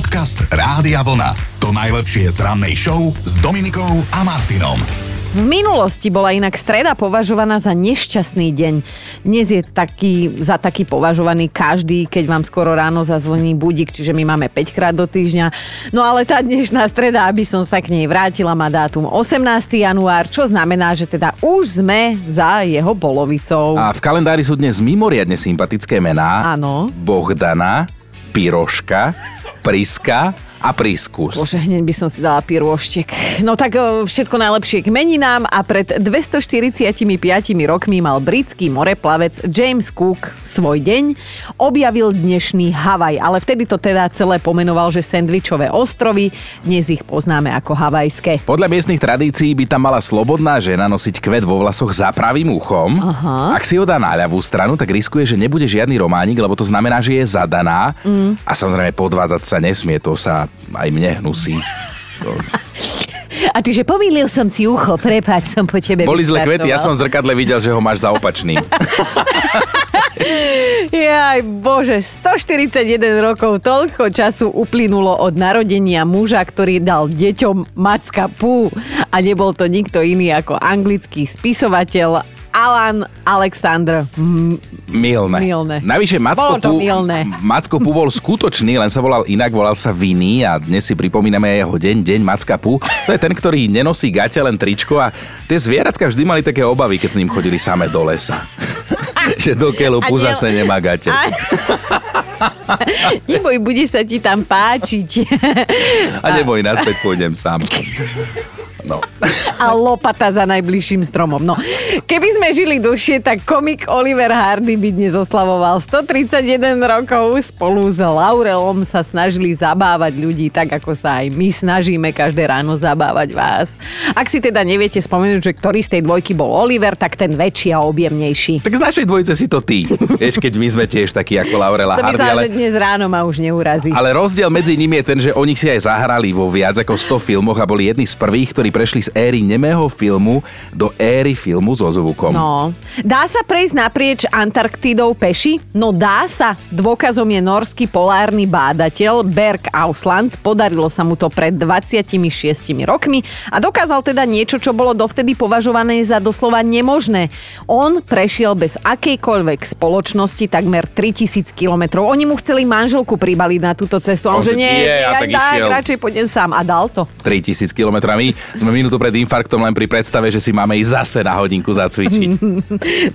Podcast Rádia Vlna. To najlepšie z rannej show s Dominikou a Martinom. V minulosti bola inak streda považovaná za nešťastný deň. Dnes je za taký považovaný každý, keď vám skoro ráno zazvoní budík, čiže my máme 5-krát do týždňa. No ale tá dnešná streda, aby som sa k nej vrátila, má dátum 18. január, čo znamená, že teda už sme za jeho polovicou. A v kalendári sú dnes mimoriadne sympatické mená. Áno. Bohdana, Piroška, Priska a Priskus. Bože, hneď by som si dala pirôštek. No tak všetko najlepšie k meninám a pred 245 rokmi mal britský moreplavec James Cook svoj deň. Objavil dnešný Havaj, ale vtedy to teda celé pomenoval, že sendvičové ostrovy, dnes ich poznáme ako havajské. Podľa miestnych tradícií by tam mala slobodná žena nosiť kvet vo vlasoch za pravým uchom. Aha. Ak si ho dá na ľavú stranu, tak riskuje, že nebude žiadny románik, lebo to znamená, že je zadaná. A samozrejme podvádzať sa nesmie, to sa aj mne hnusí. A ty, že pomýlil som si ucho, prepáč, som po tebe boli zle kvety, ja som v zrkadle videl, že ho máš za opačný. Jaj, bože, 141 rokov, toľko času uplynulo od narodenia muža, ktorý dal deťom macka pú. A nebol to nikto iný ako anglický spisovateľ Alan Alexander Milne. Navyše Macko Pú bol skutočný, len sa volal inak, volal sa Vinny a dnes si pripomíname jeho deň Macka Pú. To je ten, ktorý nenosí gate, len tričko a tie zvieratka vždy mali také obavy, keď s ním chodili same do lesa. Že do keľupu zase nemá gate. Neboj, bude sa ti tam páčiť. A neboj, naspäť pôjdem sám. No. A lopata za najbližším stromom. No. Keby sme žili dlhšie, tak komik Oliver Hardy by dnes oslavoval 131 rokov. Spolu s Laurelom sa snažili zabávať ľudí tak, ako sa aj my snažíme každé ráno zabávať vás. Ak si teda neviete spomenúť, že ktorý z tej dvojky bol Oliver, tak ten väčší a objemnejší. Tak z našej dvojice si to ty. Vieš, keď my sme tiež takí ako Laurel a Hardy. Som myslela, že dnes ráno ma už neurazí. Ale rozdiel medzi nimi je ten, že oni si aj zahrali vo viac ako 100 filmoch a boli jedni z prvých, ktorí prešli z éry nemého filmu do éry filmu so zvukom. No. Dá sa prejsť naprieč Antarktidou peši? No dá sa. Dôkazom je norský polárny bádateľ Berg Ausland. Podarilo sa mu to pred 26 rokmi a dokázal teda niečo, čo bolo dovtedy považované za doslova nemožné. On prešiel bez akejkoľvek spoločnosti takmer 3000 kilometrov. Oni mu chceli manželku pribaliť na túto cestu. On že nie, radšej pôjdem sám. A dal to. 3000 kilometrami. Sme minútu pred infarktom len pri predstave, že si máme ísť zase na hodinku zacvičiť.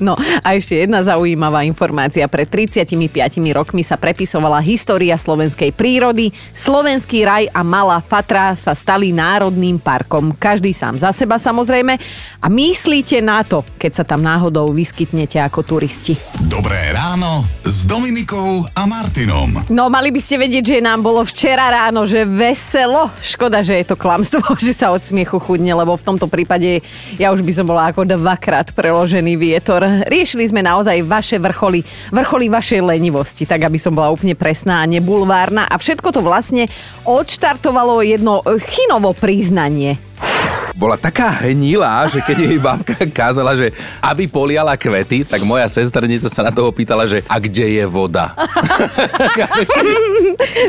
No a ešte jedna zaujímavá informácia. Pred 35 rokmi sa prepisovala história slovenskej prírody. Slovenský raj a Malá Fatra sa stali národným parkom. Každý sám za seba, samozrejme. A myslíte na to, keď sa tam náhodou vyskytnete ako turisti. Dobré ráno s Dominikou a Martinom. No mali by ste vedieť, že nám bolo včera ráno, že veselo. Škoda, že je to klamstvo, že sa odsmie chudne, lebo v tomto prípade ja už by som bola ako dvakrát preložený vietor. Riešili sme naozaj vaše vrcholy vašej lenivosti, tak aby som bola úplne presná a nebulvárna a všetko to vlastne odštartovalo jedno Chinovo priznanie. Bola taká hnilá, že keď jej babka kázala, že aby poliala kvety, tak moja sestrnica sa na toho pýtala, že a kde je voda?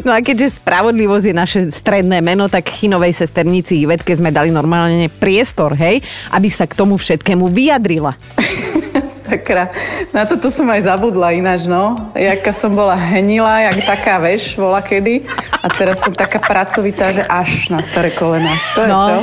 No a keďže spravodlivosť je naše stredné meno, tak Chinovej sesternici Ivetke sme dali normálne priestor, hej? Aby sa k tomu všetkému vyjadrila. Sakra, na toto som aj zabudla ináč, no. Jaká som bola hnilá, jak taká veš, bola kedy. A teraz som taká pracovitá, že až na staré kolena. To je čo?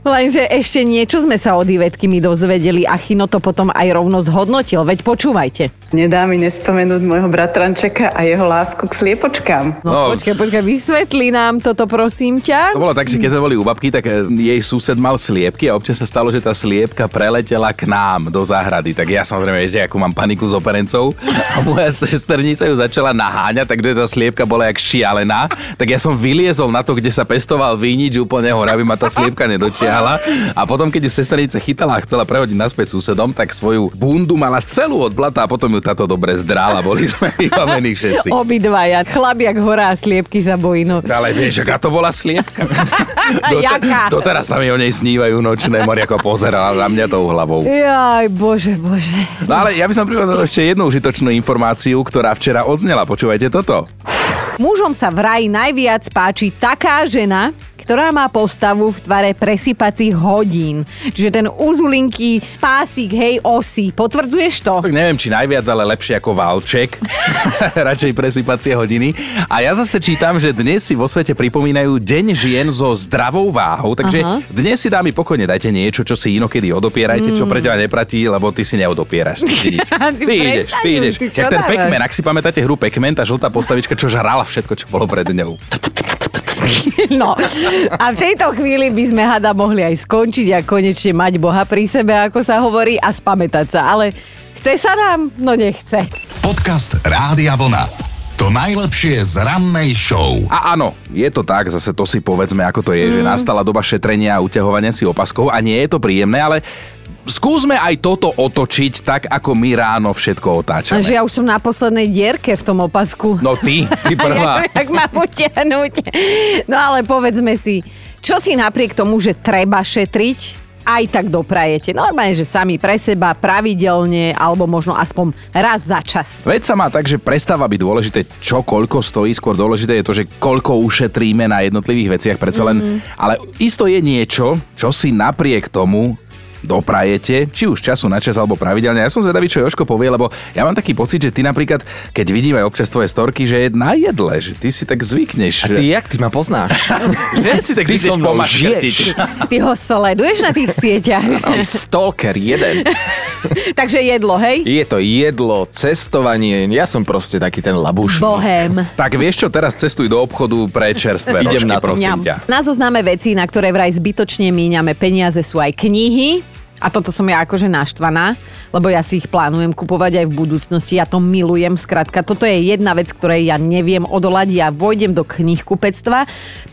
Lenže ešte niečo sme sa od Ivetky mi dozvedeli a Chino to potom aj rovno zhodnotil, veď počúvajte. Nedá mi nespomenúť môjho bratrančeka a jeho lásku k sliepočkám. No. Počkaj, vysvetli nám toto, prosím ťa. To bolo tak, že keď sme boli u babky, tak jej sused mal sliepky a občas sa stalo, že tá sliepka preletela k nám do záhrady. Tak ja samozrejme, že ako mám paniku s operencov a moja sesternica ju začala naháňať, takže tá sliepka bola jak šialená, tak ja som vyliezol na to, kde sa pestoval vinič úplne hore, aby ma tá sliepka nedotiahla. A potom, keď ju sestrnica chytala a chcela prehodiť naspäť susedom, tak svoju bundu mala celú od blata a potom ju táto dobre zdrála. Boli sme vybavení všetci. Obidvaja. Chlabiak hora a sliepky za bojino. Ale vieš, aká to bola sliepka? Jaká? Doteraz sa mi o nej snívajú nočné mori, ako pozerala za mňa tou hlavou. Jaj, bože. No ale ja by som privedal ešte jednu užitočnú informáciu, ktorá včera odznela. Počúvajte toto. Mužom sa vraj najviac páči taká žena, ktorá má postavu v tvare presypacích hodín. Čiže ten uzulinký pásik, hej, osy. Potvrdzuješ to? Neviem, či najviac, ale lepšie ako valček. Radšej presypacie hodiny. A ja zase čítam, že dnes si vo svete pripomínajú Deň žien so zdravou váhou. Takže dnes si, dámy, pokojne dajte niečo, čo si inokedy odopierajte, čo pre teba neplatí, lebo ty si neodopieraš. Ty ideš. Jak ten Pac-Man, ak si pamätáte hru Pac-Man, tá žltá postavička, čo žrala všetko, čo bolo pred ňou. No, a v tejto chvíli by sme hada mohli aj skončiť a konečne mať Boha pri sebe, ako sa hovorí, a spamätať sa. Ale chce sa nám? No nechce. Podcast Rádia Vlna. To najlepšie z rannej show. A áno, je to tak, zase to si povedzme, ako to je, že nastala doba šetrenia a uťahovania si opaskov a nie je to príjemné, ale skúsme aj toto otočiť tak, ako my ráno všetko otáčame. Že ja už som na poslednej dierke v tom opasku. No ty prvá. Jak mám utiahnuť? No ale povedzme si, čo si napriek tomu, že treba šetriť, aj tak doprajete. Normálne, že sami pre seba, pravidelne, alebo možno aspoň raz za čas. Veď sa má tak, že prestáva byť dôležité, čo koľko stojí, skôr dôležité je to, že koľko ušetríme na jednotlivých veciach, predsa len. Ale isto je niečo, čo si napriek tomu doprajete, či už času na čas alebo pravidelne. Ja som zvedavý, čo Jožko povie, lebo ja mám taký pocit, že ty napríklad, keď vidím aj občas tvoje storky, že je na jedle, že ty si tak zvykneš. A ty jak? Ty ma poznáš. Že si tak zvykneš pomaškatiť. Ty ho sleduješ na tých sieťach. No, stalker jeden. Takže jedlo, hej? Je to jedlo, cestovanie. Ja som proste taký ten labušný. Bohem. Tak vieš čo, teraz cestuj do obchodu pre čerstvé rožky, idem na to, prosím ťa. Na zozname vecí, na ktoré vraj zbytočne míňame peniaze, sú aj knihy. A toto som ja akože naštvaná, lebo ja si ich plánujem kupovať aj v budúcnosti. Ja to milujem, skrátka. Toto je jedna vec, ktorej ja neviem odolať. Ja vojdem do knihkupectva,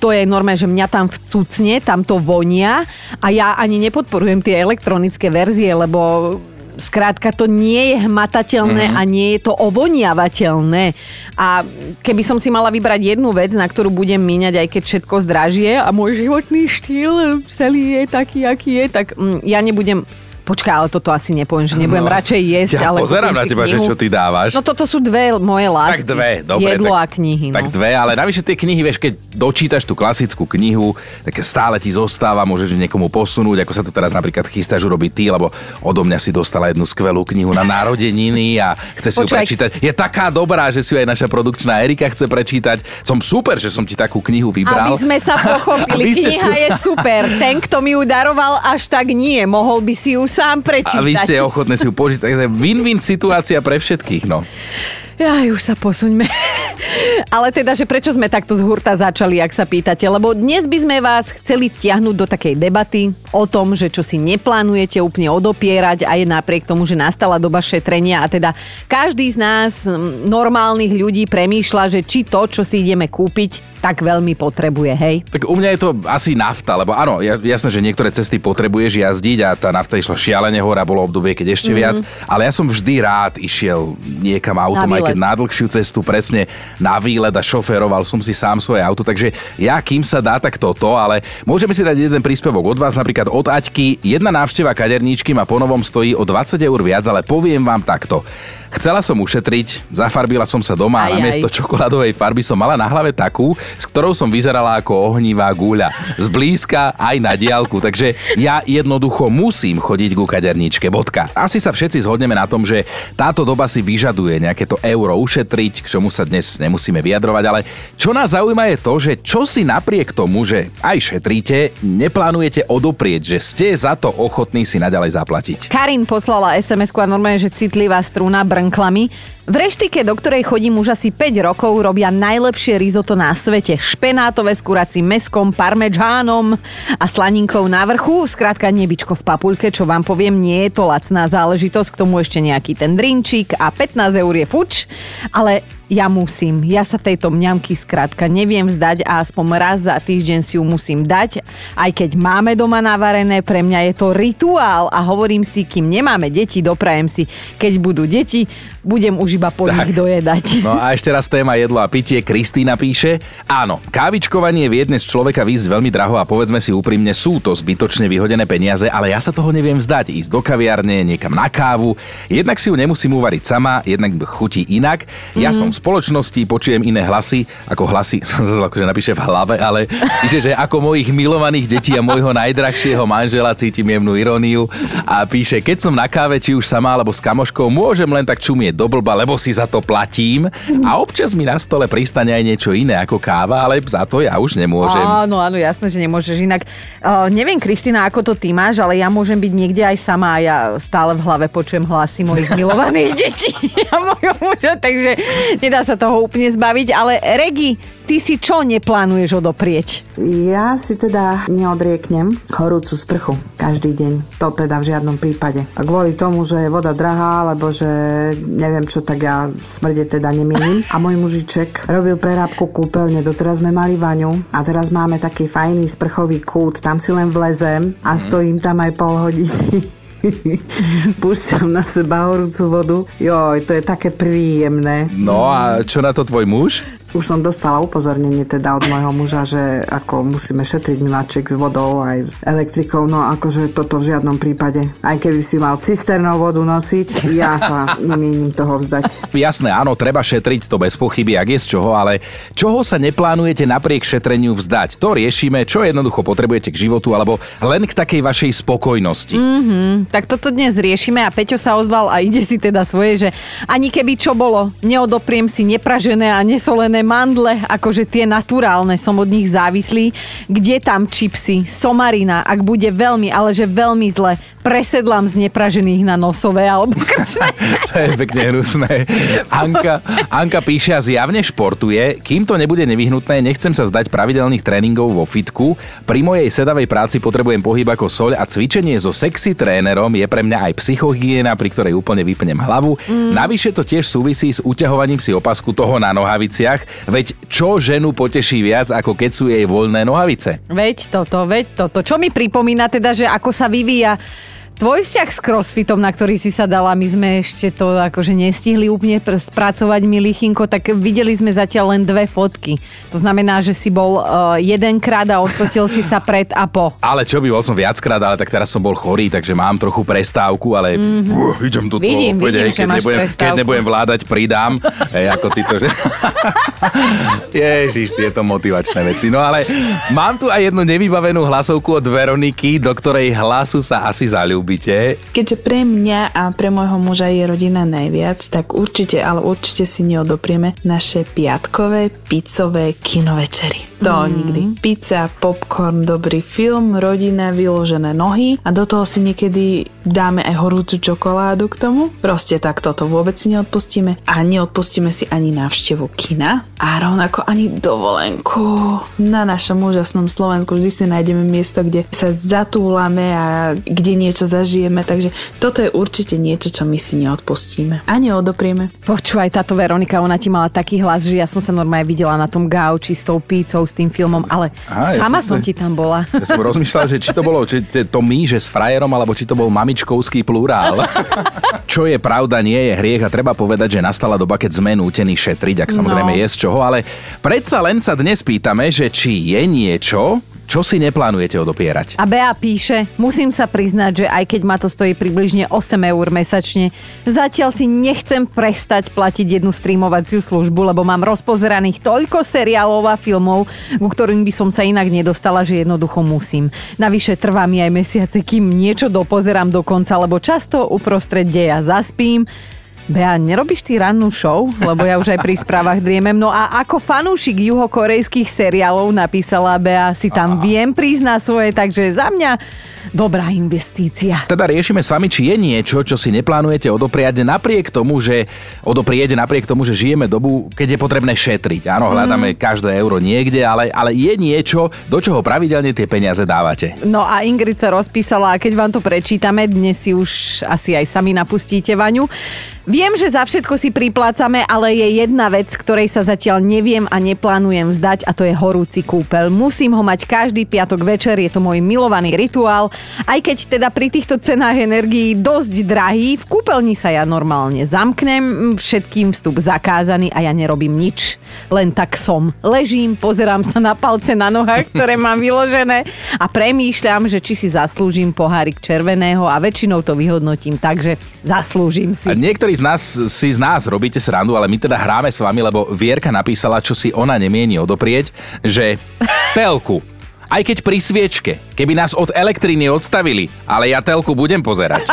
to je normálne, že mňa tam vcucne, tam to vonia a ja ani nepodporujem tie elektronické verzie, lebo skrátka to nie je hmatateľné a nie je to ovoniavateľné. A keby som si mala vybrať jednu vec, na ktorú budem míňať, aj keď všetko zdražie a môj životný štýl celý je taký, aký je, tak ja nebudem... Počkaj, ale toto asi nepoviem, že nebudem radšej jesť, ale... Pozerám na teba, že čo ty dávaš. No toto sú dve moje lásky. Tak dve, dobre. Jedlo a knihy. Tak dve, ale navyše tie knihy, vieš, keď dočítaš tú klasickú knihu, tak stále ti zostáva, môžeš niekomu posunúť, ako sa to teraz napríklad chystáš urobiť ty, lebo odo mňa si dostala jednu skvelú knihu na narodeniny a chce si ju prečítať. Je taká dobrá, že si ju aj naša produkčná Erika chce prečítať. Som super, že som ti takú knihu vybral. Aby sme sa pochopili, kniha je super. Ten, kto mi ju daroval, až tak nie, mohol by si ju sám prečítať. A vy ste ochotné si ju požiť. Win-win situácia pre všetkých, no. Aj, už sa posuňme. Ale teda, že prečo sme takto z hurta začali, ak sa pýtate? Lebo dnes by sme vás chceli vtiahnuť do takej debaty o tom, že čo si neplánujete úplne odopierať aj napriek tomu, že nastala doba šetrenia a teda každý z nás, normálnych ľudí, premýšľa, že či to, čo si ideme kúpiť, tak veľmi potrebuje, hej? Tak u mňa je to asi nafta, lebo áno, jasné, že niektoré cesty potrebuješ jazdiť a tá nafta išla šialene hore, bolo obdobie, keď ešte viac, ale ja som vždy rád išiel niekam autom, aj keď na dlhšiu cestu, presne na výlet, a šoféroval som si sám svoje auto, takže ja, kým sa dá, tak toto, ale môžeme si dať jeden príspevok od vás, napríklad od Aťky. Jedna návšteva kaderníčky ma ponovom stojí o 20 eur viac, ale poviem vám takto. Chcela som ušetriť, zafarbila som sa doma a namiesto čokoládovej farby som mala na hlave takú, s ktorou som vyzerala ako ohnivá guľa. Zblízka aj na diaľku, takže ja jednoducho musím chodiť ku kaderníčke. Bodka. Asi sa všetci zhodneme na tom, že táto doba si vyžaduje nejaké to euro ušetriť, k čomu sa dnes nemusíme vyjadrovať, ale čo nás zaujíma je to, že čo si napriek tomu, že aj šetríte, neplánujete odoprieť, že ste za to ochotní si naďalej zaplatiť. Karin poslala SMS-ku a normálne, že citlivá struna brnklami. V reštike, do ktorej chodím už asi 5 rokov, robia najlepšie risotto na svete. Špenátové s kuracím mäskom, parmedžánom a slaninkou na vrchu. Skrátka nebičko v papuľke, čo vám poviem, nie je to lacná záležitosť. K tomu ešte nejaký ten drinčík a 15 eur je fuč. Ale ja musím. Ja sa tejto mňamky skrátka neviem vzdať a aspoň raz za týždeň si ju musím dať. Aj keď máme doma navarené, pre mňa je to rituál a hovorím si, kým nemáme deti, doprajem si. Keď budú deti, budem už nemôžeš iba po nich dojedať. No a ešte raz téma jedlo a pitie. Kristína píše: áno, kávičkovanie vie dnes človeka výsť veľmi draho a povedzme si úprimne, sú to zbytočne vyhodené peniaze, ale ja sa toho neviem vzdať. Ísť do kaviárne, niekam na kávu. Jednak si ju nemusím uvariť sama, jednak chutí inak. Ja som v spoločnosti, počujem iné hlasy, ako hlasy, som sa akože napíše v hlave, ale píše, že ako mojich milovaných detí a môjho najdrahšieho manžela, cítim jemnú iróniu. A píše: keď som na káve, či už sama alebo s kamoškou, môžem len tak čumieť do blba, lebo si za to platím. A občas mi na stole pristane aj niečo iné ako káva, ale za to ja už nemôžem. Áno, jasné, že nemôžeš inak. Neviem, Kristína, ako to ty máš, ale ja môžem byť niekde aj sama a ja stále v hlave počujem hlasy mojich milovaných detí a mojho muža, takže nedá sa toho úplne zbaviť. Ale Regi, ty si čo neplánuješ odoprieť? Ja si teda neodrieknem horúcu sprchu každý deň. To teda v žiadnom prípade. A kvôli tomu, že je voda drahá, alebo že neviem čo, tak ja smrde teda nemienim. A môj mužiček robil prerábku kúpeľne. Doteraz sme mali vaňu a teraz máme taký fajný sprchový kút. Tam si len vlezem a stojím tam aj pol hodiny. Púšťam na seba horúcu vodu. Joj, to je také príjemné. No a čo na to tvoj muž? Už som dostala upozornenie teda od môjho muža, že ako musíme šetriť miláčik s vodou aj s elektrikou, no akože toto v žiadnom prípade. Aj keby si mal cisternou vodu nosiť, ja sa nemienim toho vzdať. Jasné, áno, treba šetriť, to bez pochyby, ak je z čoho, ale čoho sa neplánujete napriek šetreniu vzdať? To riešime, čo jednoducho potrebujete k životu alebo len k takej vašej spokojnosti. Tak toto dnes riešime a Peťo sa ozval a ide si teda svoje, že ani keby čo bolo, neodopriem si nepražené a nesolené mandle, akože tie naturálne, som od nich závislý. Kde tam čipsy, somarina, ak bude veľmi, ale že veľmi zle, presedlám z nepražených na nosové alebo krčné. To je pekne hnusné. Anka píše: a zjavne športuje, kým to nebude nevyhnutné, nechcem sa vzdať pravidelných tréningov vo fitku. Pri mojej sedavej práci potrebujem pohyb ako soľ a cvičenie so sexy trénerom je pre mňa aj psychohygiena, pri ktorej úplne vypnem hlavu. Navyše to tiež súvisí s uťahovaním si opasku toho na nohaviciach. Veď čo ženu poteší viac, ako keď sú jej voľné nohavice? Veď toto. Čo mi pripomína teda, že ako sa vyvíja tvoj vzťah s crossfitom, na ktorý si sa dala. My sme ešte to akože nestihli úplne spracovať, milichinko, tak videli sme zatiaľ len 2 fotky. To znamená, že si bol jedenkrát a odfotil si sa pred a po. Ale čo by, bol som viackrát, ale tak teraz som bol chorý, takže mám trochu prestávku, ale idem do toho. Vidím, že máš prestávku. Keď nebudem vládať, pridám. Ako ty to, že... Ježiš, tieto motivačné veci. No ale mám tu aj jednu nevybavenú hlasovku od Veroniky, do ktorej hlasu sa asi zaľúbim. Keďže pre mňa a pre môjho muža je rodina najviac, tak určite si neodoprieme naše piatkové, pizzové kinovečery. To nikdy. Pizza, popcorn, dobrý film, rodina, vyložené nohy a do toho si niekedy dáme aj horúcu čokoládu k tomu. Proste tak toto vôbec si neodpustíme a neodpustíme si ani návštevu kina a rovnako ani dovolenku. Na našom úžasnom Slovensku vždy si nájdeme miesto, kde sa zatúlame a kde niečo zažijeme, takže toto je určite niečo, čo my si neodpustíme a neodoprieme. Počúvaj, táto Veronika, ona ti mala taký hlas, že ja som sa normálne videla na tom gauči s tou pícou, s tým filmom, ale sama som ti tam bola. Ja som rozmýšľal, že či to bolo to my, že s frajerom, alebo či to bol mamičkovský plurál. Čo je pravda, nie je hriech a treba povedať, že nastala doba, keď sme nútení šetriť, ak samozrejme je z čoho, ale predsa len sa dnes pýtame, že či je niečo, čo si neplánujete odopierať. A Bea píše: musím sa priznať, že aj keď ma to stojí približne 8 € mesačne, zatiaľ si nechcem prestať platiť jednu streamovaciu službu, lebo mám rozpozeraných toľko seriálov a filmov, ku ktorým by som sa inak nedostala, že jednoducho musím. Navyše trvá mi aj mesiace, kým niečo dopozerám do konca, lebo často uprostred deja zaspím. Bea, nerobíš ty rannú show? Lebo ja už aj pri správach driemem. No a ako fanúšik juhokorejských seriálov, napísala Bea, si tam viem prísť na svoje, takže za mňa dobrá investícia. Teda riešime s vami, či je niečo, čo si neplánujete odopriať napriek tomu, že žijeme dobu, keď je potrebné šetriť. Áno, hľadáme každé euro niekde, ale je niečo, do čoho pravidelne tie peniaze dávate. No a Ingrid sa rozpísala, a keď vám to prečítame, dnes si už asi aj sami napustíte vaňu. Viem, že za všetko si priplácame, ale je jedna vec, ktorej sa zatiaľ neviem a neplánujem vzdať, a to je horúci kúpeľ. Musím ho mať každý piatok večer, je to môj milovaný rituál. Aj keď teda pri týchto cenách energií dosť drahý, v kúpeľni sa ja normálne zamknem, všetkým vstup zakázaný a ja nerobím nič. Len tak som. Ležím, pozerám sa na palce na nohách, ktoré mám vyložené a premýšľam, že či si zaslúžim pohárik červeného a väčšinou to vyhodnotím, takže zaslúžim si. Niektorí z nás robíte srandu, ale my teda hráme s vami, lebo Vierka napísala, čo si ona nemieni odoprieť, že telku, aj keď pri sviečke, keby nás od elektriny odstavili, ale ja telku budem pozerať.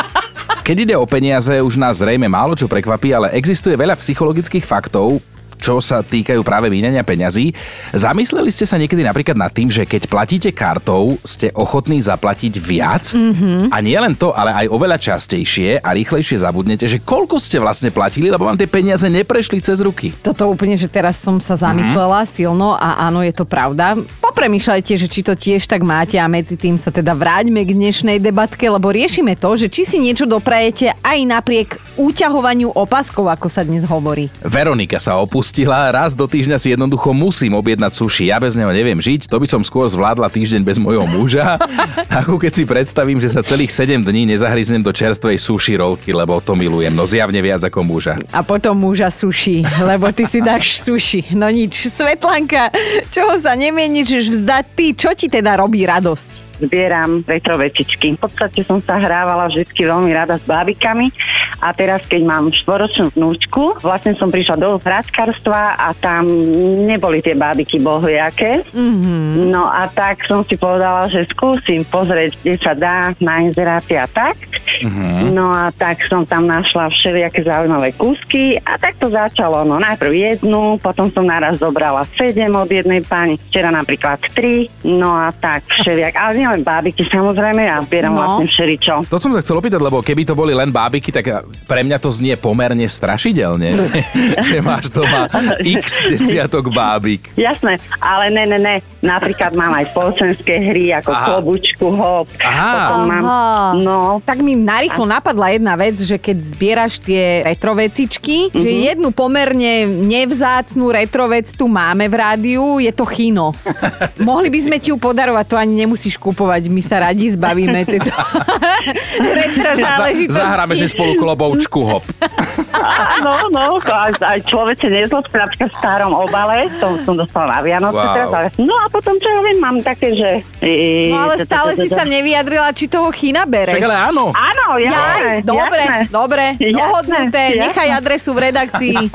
Keď ide o peniaze, už nás zrejme málo čo prekvapí, ale existuje veľa psychologických faktov, čo sa týkajú práve míňania peňazí. Zamysleli ste sa niekedy napríklad nad tým, že keď platíte kartou, ste ochotní zaplatiť viac? Mm-hmm. A nie len to, ale aj oveľa častejšie a rýchlejšie zabudnete, že koľko ste vlastne platili, lebo vám tie peniaze neprešli cez ruky. Toto úplne, že teraz som sa zamyslela silno a áno, je to pravda. Popremýšľajte, že či to tiež tak máte a medzi tým sa teda vráťme k dnešnej debatke, lebo riešime to, že či si niečo doprajete aj napriek úťahovaniu opaskov, ako sa dnes hovorí. Veronika sa opustila, raz do týždňa si jednoducho musím objednať sushi, ja bez neho neviem žiť, to by som skôr zvládla týždeň bez mojho muža, ako keď si predstavím, že sa celých 7 dní nezahryznem do čerstvej sushi rolky, lebo to milujem, no zjavne viac ako muža. A potom muža sushi, lebo ty si dáš sushi, no nič. Svetlanka, čoho sa nemieníš vzdať ty, čo ti teda robí radosť? Zbieram retrovecičky. V podstate som sa hrávala vždy veľmi rada s bábikami a teraz, keď mám 4-ročnú vnúčku, vlastne som prišla do hračkárstva a tam neboli tie bábiky bohliaké. Mm-hmm. No a tak som si povedala, že skúsim pozrieť, kde sa dá na inzeráty a tak. Mm-hmm. No a tak som tam našla všelijaké zaujímavé kúsky a tak to začalo. No najprv jednu, potom som naraz dobrala 7 od jednej pani, včera napríklad 3, no a tak všelijak. Ale nie len bábiky, samozrejme, ja zbieram vlastne všeličo. To som sa chcel opýtať, lebo keby to boli len bábiky, tak pre mňa to znie pomerne strašidelne, že máš doma x desiatok bábik. Jasné, ale ne. Napríklad mám aj spoločenské hry, ako klobučku, hop. Aha. Mám, no. Tak mi narýchlo napadla jedna vec, že keď zbieraš tie retrovecičky, že jednu pomerne nevzácnú retrovec tu máme v rádiu, je to chino. Mohli by sme ti ju podarovať, to ani nemusíš kupovať, my sa radi zbavíme tieto retro záležitosti. Zahráme si spolu kloboučku, hop. No, aj človeče nezločka, napríklad v starom obale, to som dostala na Vianoce teraz, ale no a potom, čo ja viem, mám také, že... No ale stále si sa nevyjadrila, či toho China bereš. Však ale áno. Áno, jasné. Dobre, dohodnuté, nechaj adresu v redakcii.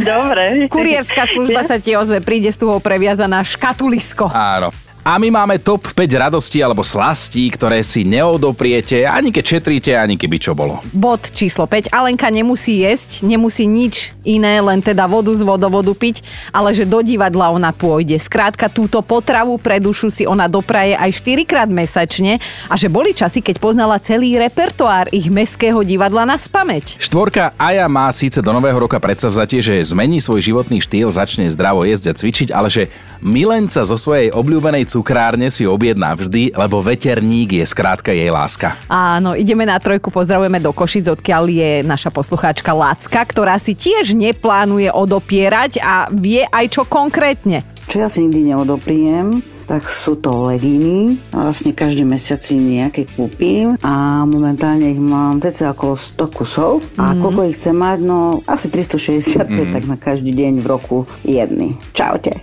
Dobre. Kurierská služba sa ti ozve, príde z toho previazaná škatulisko. Áno. A my máme top 5 radostí alebo slastí, ktoré si neodopriete, ani keď šetríte, ani keby čo bolo. Bod číslo 5. Alenka nemusí jesť, nemusí nič iné, len teda vodu z vodovodu piť, ale že do divadla ona pôjde. Skrátka, túto potravu pre dušu si ona dopraje aj 4-krát mesačne a že boli časy, keď poznala celý repertoár ich mestského divadla na spameť. 4. Aja má síce do nového roka predsavzatie, že zmení svoj životný štýl, začne zdravo jesť a cvičiť, ale že milenca zo svojej obľúbenej cukrárne si objedná vždy, lebo veterník je skrátka jej láska. Áno, ideme na 3. Pozdravujeme do Košic, odkiaľ je naša poslucháčka Lacka, ktorá si tiež neplánuje odopierať a vie aj čo konkrétne. Čo ja si nikdy neodopriem, tak sú to legíny. Vlastne každý mesiac si nejaké kúpim a momentálne ich mám cca okolo 100 kusov. A koľko ich chcem mať? No asi 365, tak na každý deň v roku jedný. Čaute.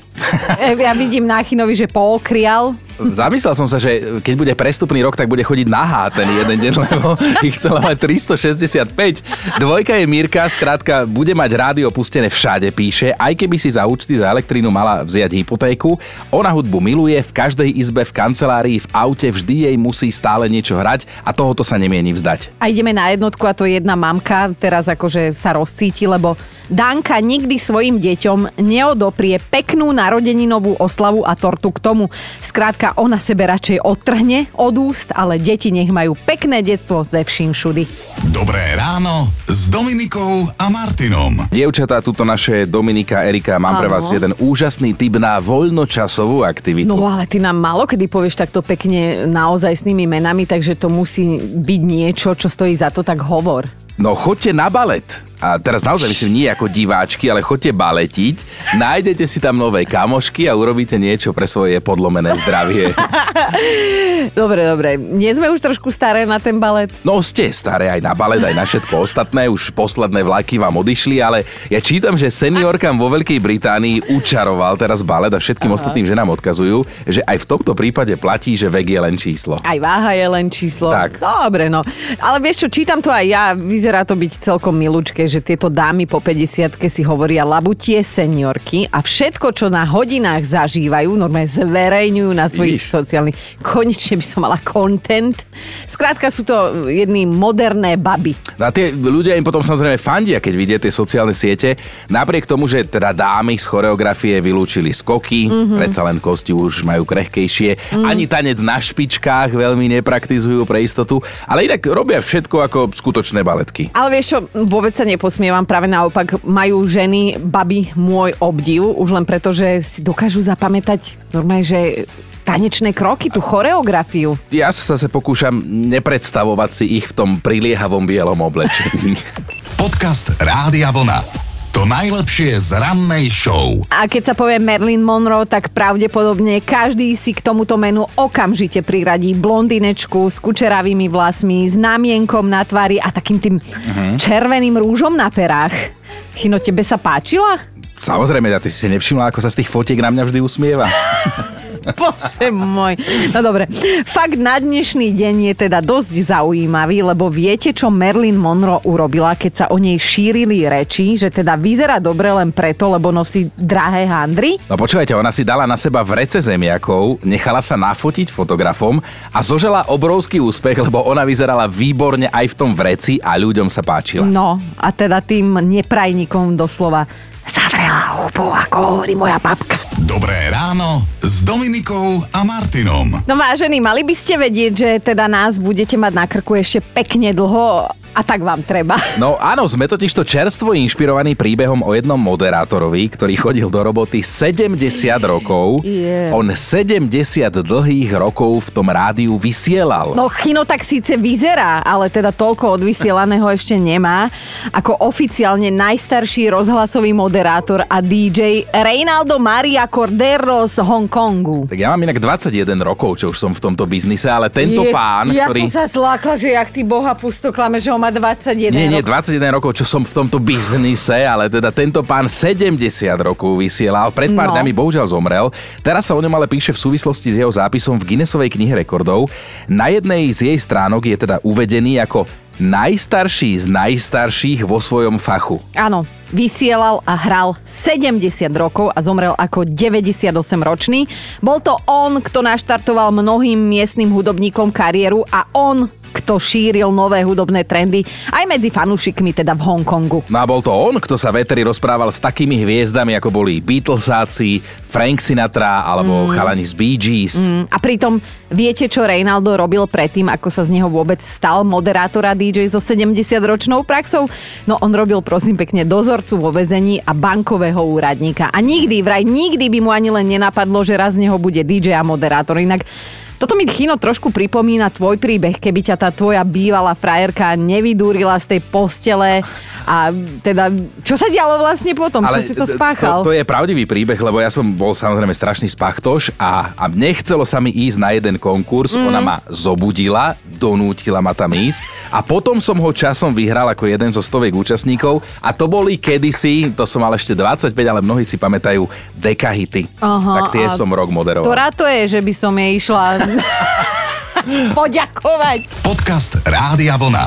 Ja vidím na Chinovi, že pookrial. Zamyslel som sa, že keď bude prestupný rok, tak bude chodiť nahá ten jeden deň, lebo ich chcela mať 365. 2. je Mírka, skrátka, bude mať rádio pustené všade, píše, aj keby si za účty za elektrínu mala vziať hypotéku. Ona hudbu miluje, v každej izbe, v kancelárii, v aute, vždy jej musí stále niečo hrať a tohoto sa nemieni vzdať. A ideme na 1. a to je jedna mamka, teraz akože sa rozcíti, lebo Danka nikdy svojim deťom neodoprie peknú narodeninovú oslavu a tortu k tomu. Skrátka, ona sebe radšej odtrhne od úst, ale deti nech majú pekné detstvo ze vším všudy. Dobré ráno s Dominikou a Martinom. Dievčatá, tuto naše Dominika, Erika, mám pre vás jeden úžasný tip na voľnočasovú aktivitu. No ale ty nám málo kedy povieš takto pekne naozaj s nimi menami, takže to musí byť niečo, čo stojí za to, tak hovor. No choďte na balet. A teraz naozaj myslím, nie ako diváčky, ale choďte baletiť. Nájdete si tam nové kamošky a urobíte niečo pre svoje podlomené zdravie. Dobre, dobre. Nie sme už trošku staré na ten balet? No ste staré aj na balet, aj na všetko ostatné. Už posledné vlaky vám odišli, ale ja čítam, že seniorkám vo Veľkej Británii učaroval teraz balet a všetkým ostatným ženám odkazujú, že aj v tomto prípade platí, že vek je len číslo. Aj váha je len číslo. Tak. Dobre, no. Ale vieš čo, čítam to aj ja. Vyzerá to byť celkom milučké, že tieto dámy po 50-ke si hovoria labutie seniorky a všetko, čo na hodinách zažívajú, normálne zverejňujú na svojich sociálnych. Konečne by som mala content. Skrátka sú to jedny moderné baby. No a tie ľudia im potom samozrejme fandia, keď vidia tie sociálne siete. Napriek tomu, že teda dámy z choreografie vylúčili skoky, predsa len kosti už majú krehkejšie, ani tanec na špičkách veľmi nepraktizujú pre istotu, ale inak robia všetko ako skutočné baletky. Ale vieš čo, vôbec sa neposmievam, práve naopak, majú ženy, baby môj obdiv, už len preto, že si dokážu zapamätať normálne, že tanečné kroky, tú choreografiu. Ja sa zase pokúšam nepredstavovať si ich v tom priliehavom bielom oblečení. Podcast Rádia Vlna. To najlepšie z rannej show. A keď sa povie Marilyn Monroe, tak pravdepodobne každý si k tomuto menu okamžite priradí blondinečku s kučeravými vlasmi, znamienkom na tvári a takým tým červeným rúžom na perách. Chino, tebe sa páčila? Samozrejme, ja ty si nevšimla, ako sa z tých fotiek na mňa vždy usmieva. Bože môj. No dobre. Fakt na dnešný deň je teda dosť zaujímavý, lebo viete, čo Marilyn Monroe urobila, keď sa o nej šírili reči, že teda vyzerá dobre len preto, lebo nosí drahé handry? No počúvajte, ona si dala na seba vrece zemiakov, nechala sa nafotiť fotografom a zožela obrovský úspech, lebo ona vyzerala výborne aj v tom vreci a ľuďom sa páčila. No a teda tým neprajníkom doslova zavrela hubu, ako hovorí moja babka. Dobré ráno s Dominikou a Martinom. No vážení, mali by ste vedieť, že teda nás budete mať na krku ešte pekne dlho a tak vám treba. No áno, sme totižto čerstvo inšpirovaní príbehom o jednom moderátorovi, ktorý chodil do roboty 70 rokov. Yeah. On 70 dlhých rokov v tom rádiu vysielal. No Chino tak síce vyzerá, ale teda toľko odvysielaného ešte nemá, ako oficiálne najstarší rozhlasový moderátor a DJ Reynaldo Maria Cordero z Hongkongu. Tak ja mám inak 21 rokov, čo už som v tomto biznise, ale tento pán, ja ktorý... Ja som sa zlákla, že jak ty boha pustoklame, že má 21 rokov. Nie, 21 rokov, čo som v tomto biznise, ale teda tento pán 70 rokov vysielal. Pred pár dňami bohužiaľ zomrel. Teraz sa o ňom ale píše v súvislosti s jeho zápisom v Guinnessovej knihe rekordov. Na jednej z jej stránok je teda uvedený ako najstarší z najstarších vo svojom fachu. Áno. Vysielal a hral 70 rokov a zomrel ako 98-ročný. Bol to on, kto naštartoval mnohým miestnym hudobníkom kariéru a on, kto šíril nové hudobné trendy aj medzi fanúšikmi, teda v Hongkongu. No a bol to on, kto sa v éteri rozprával s takými hviezdami, ako boli Beatlesáci, Frank Sinatra alebo chalani z Bee Gees. A pritom viete, čo Reynaldo robil predtým, ako sa z neho vôbec stal moderátor a DJ so 70-ročnou praxou? No on robil, prosím pekne, dozorcu vo väzení a bankového úradníka. A nikdy by mu ani len nenapadlo, že raz z neho bude DJ a moderátor. Inak toto mi, Chino, trošku pripomína tvoj príbeh, keby ťa tá tvoja bývalá frajerka nevydúrila z tej postele a teda, čo sa dialo vlastne potom, ale čo si to spáchal? To je pravdivý príbeh, lebo ja som bol samozrejme strašný spachtoš a nechcelo sa mi ísť na jeden konkurs, ona ma zobudila, donútila ma tam ísť a potom som ho časom vyhral ako jeden zo 100 účastníkov a to boli kedysi, to som mal ešte 25, ale mnohí si pamätajú dekahity. Aha, tak tie som rok moderoval. Ktorá to je, že by som jej išla... poďakovať. Podcast Rádia Vlna.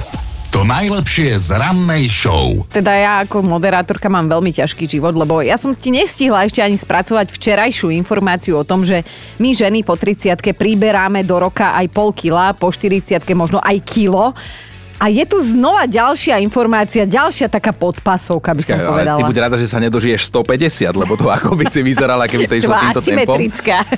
To najlepšie z rannej show. Teda ja ako moderátorka mám veľmi ťažký život, lebo ja som ti nestihla ešte ani spracovať včerajšiu informáciu o tom, že my ženy po 30-ke priberáme do roka aj pol kila, po 40-ke možno aj kilo. A je tu znova ďalšia informácia, ďalšia taká podpasovka, by som povedala. Ty buď rada, že sa nedožiješ 150, lebo to ako by si vyzerala, keby to išlo týmto tempom.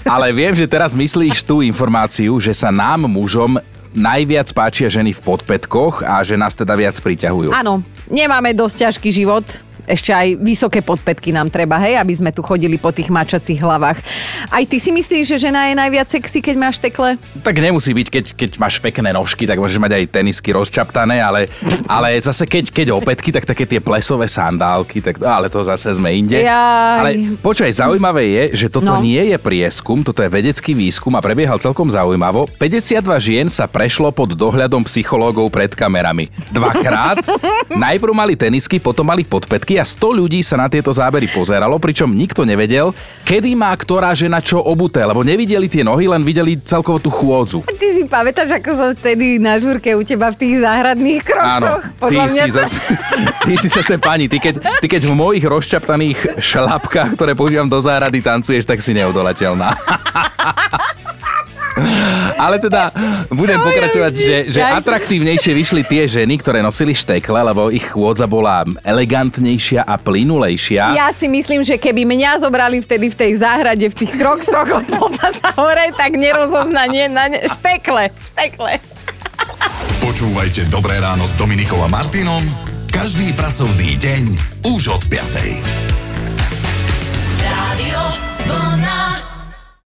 Ale viem, že teraz myslíš tú informáciu, že sa nám mužom najviac páčia ženy v podpätkoch a že nás teda viac priťahujú. Áno, nemáme dosť ťažký život. Ešte aj vysoké podpätky nám treba, hej, aby sme tu chodili po tých mačacích hlavách. Aj ty si myslíš, že žena je najviac sexy, keď máš tekle? Tak nemusí byť, keď máš pekné nožky, tak môžeš mať aj tenisky rozčaptané, ale zase keď opätky, tak také tie plesové sandálky, tak, ale to zase sme inde. Jaj. Ale počkaj, zaujímavé je, že toto nie je prieskum, toto je vedecký výskum a prebiehal celkom zaujímavo. 52 žien sa prešlo pod dohľadom psychológov pred kamerami. Dvakrát. Najprv mali tenisky, potom mali podpätky a 100 ľudí sa na tieto zábery pozeralo, pričom nikto nevedel, kedy má ktorá žena čo obuté, lebo nevideli tie nohy, len videli celkovo tú chôdzu. Ty si pamätáš, ako som vtedy na žúrke u teba v tých záhradných kroksoch? Áno, ty si zase pani, ty keď v mojich rozčaptaných šlapkách, ktoré používam do záhrady, tancuješ, tak si neodolateľná. Ale teda budem pokračovať, že atraktívnejšie vyšli tie ženy, ktoré nosili štekle, lebo ich chôdza bola elegantnejšia a plynulejšia. Ja si myslím, že keby mňa zobrali vtedy v tej záhrade, v tých kroksoch od popasa hore, tak nerozoznanie na štekle. Počúvajte Dobré ráno s Dominikou a Martinom každý pracovný deň už od 5.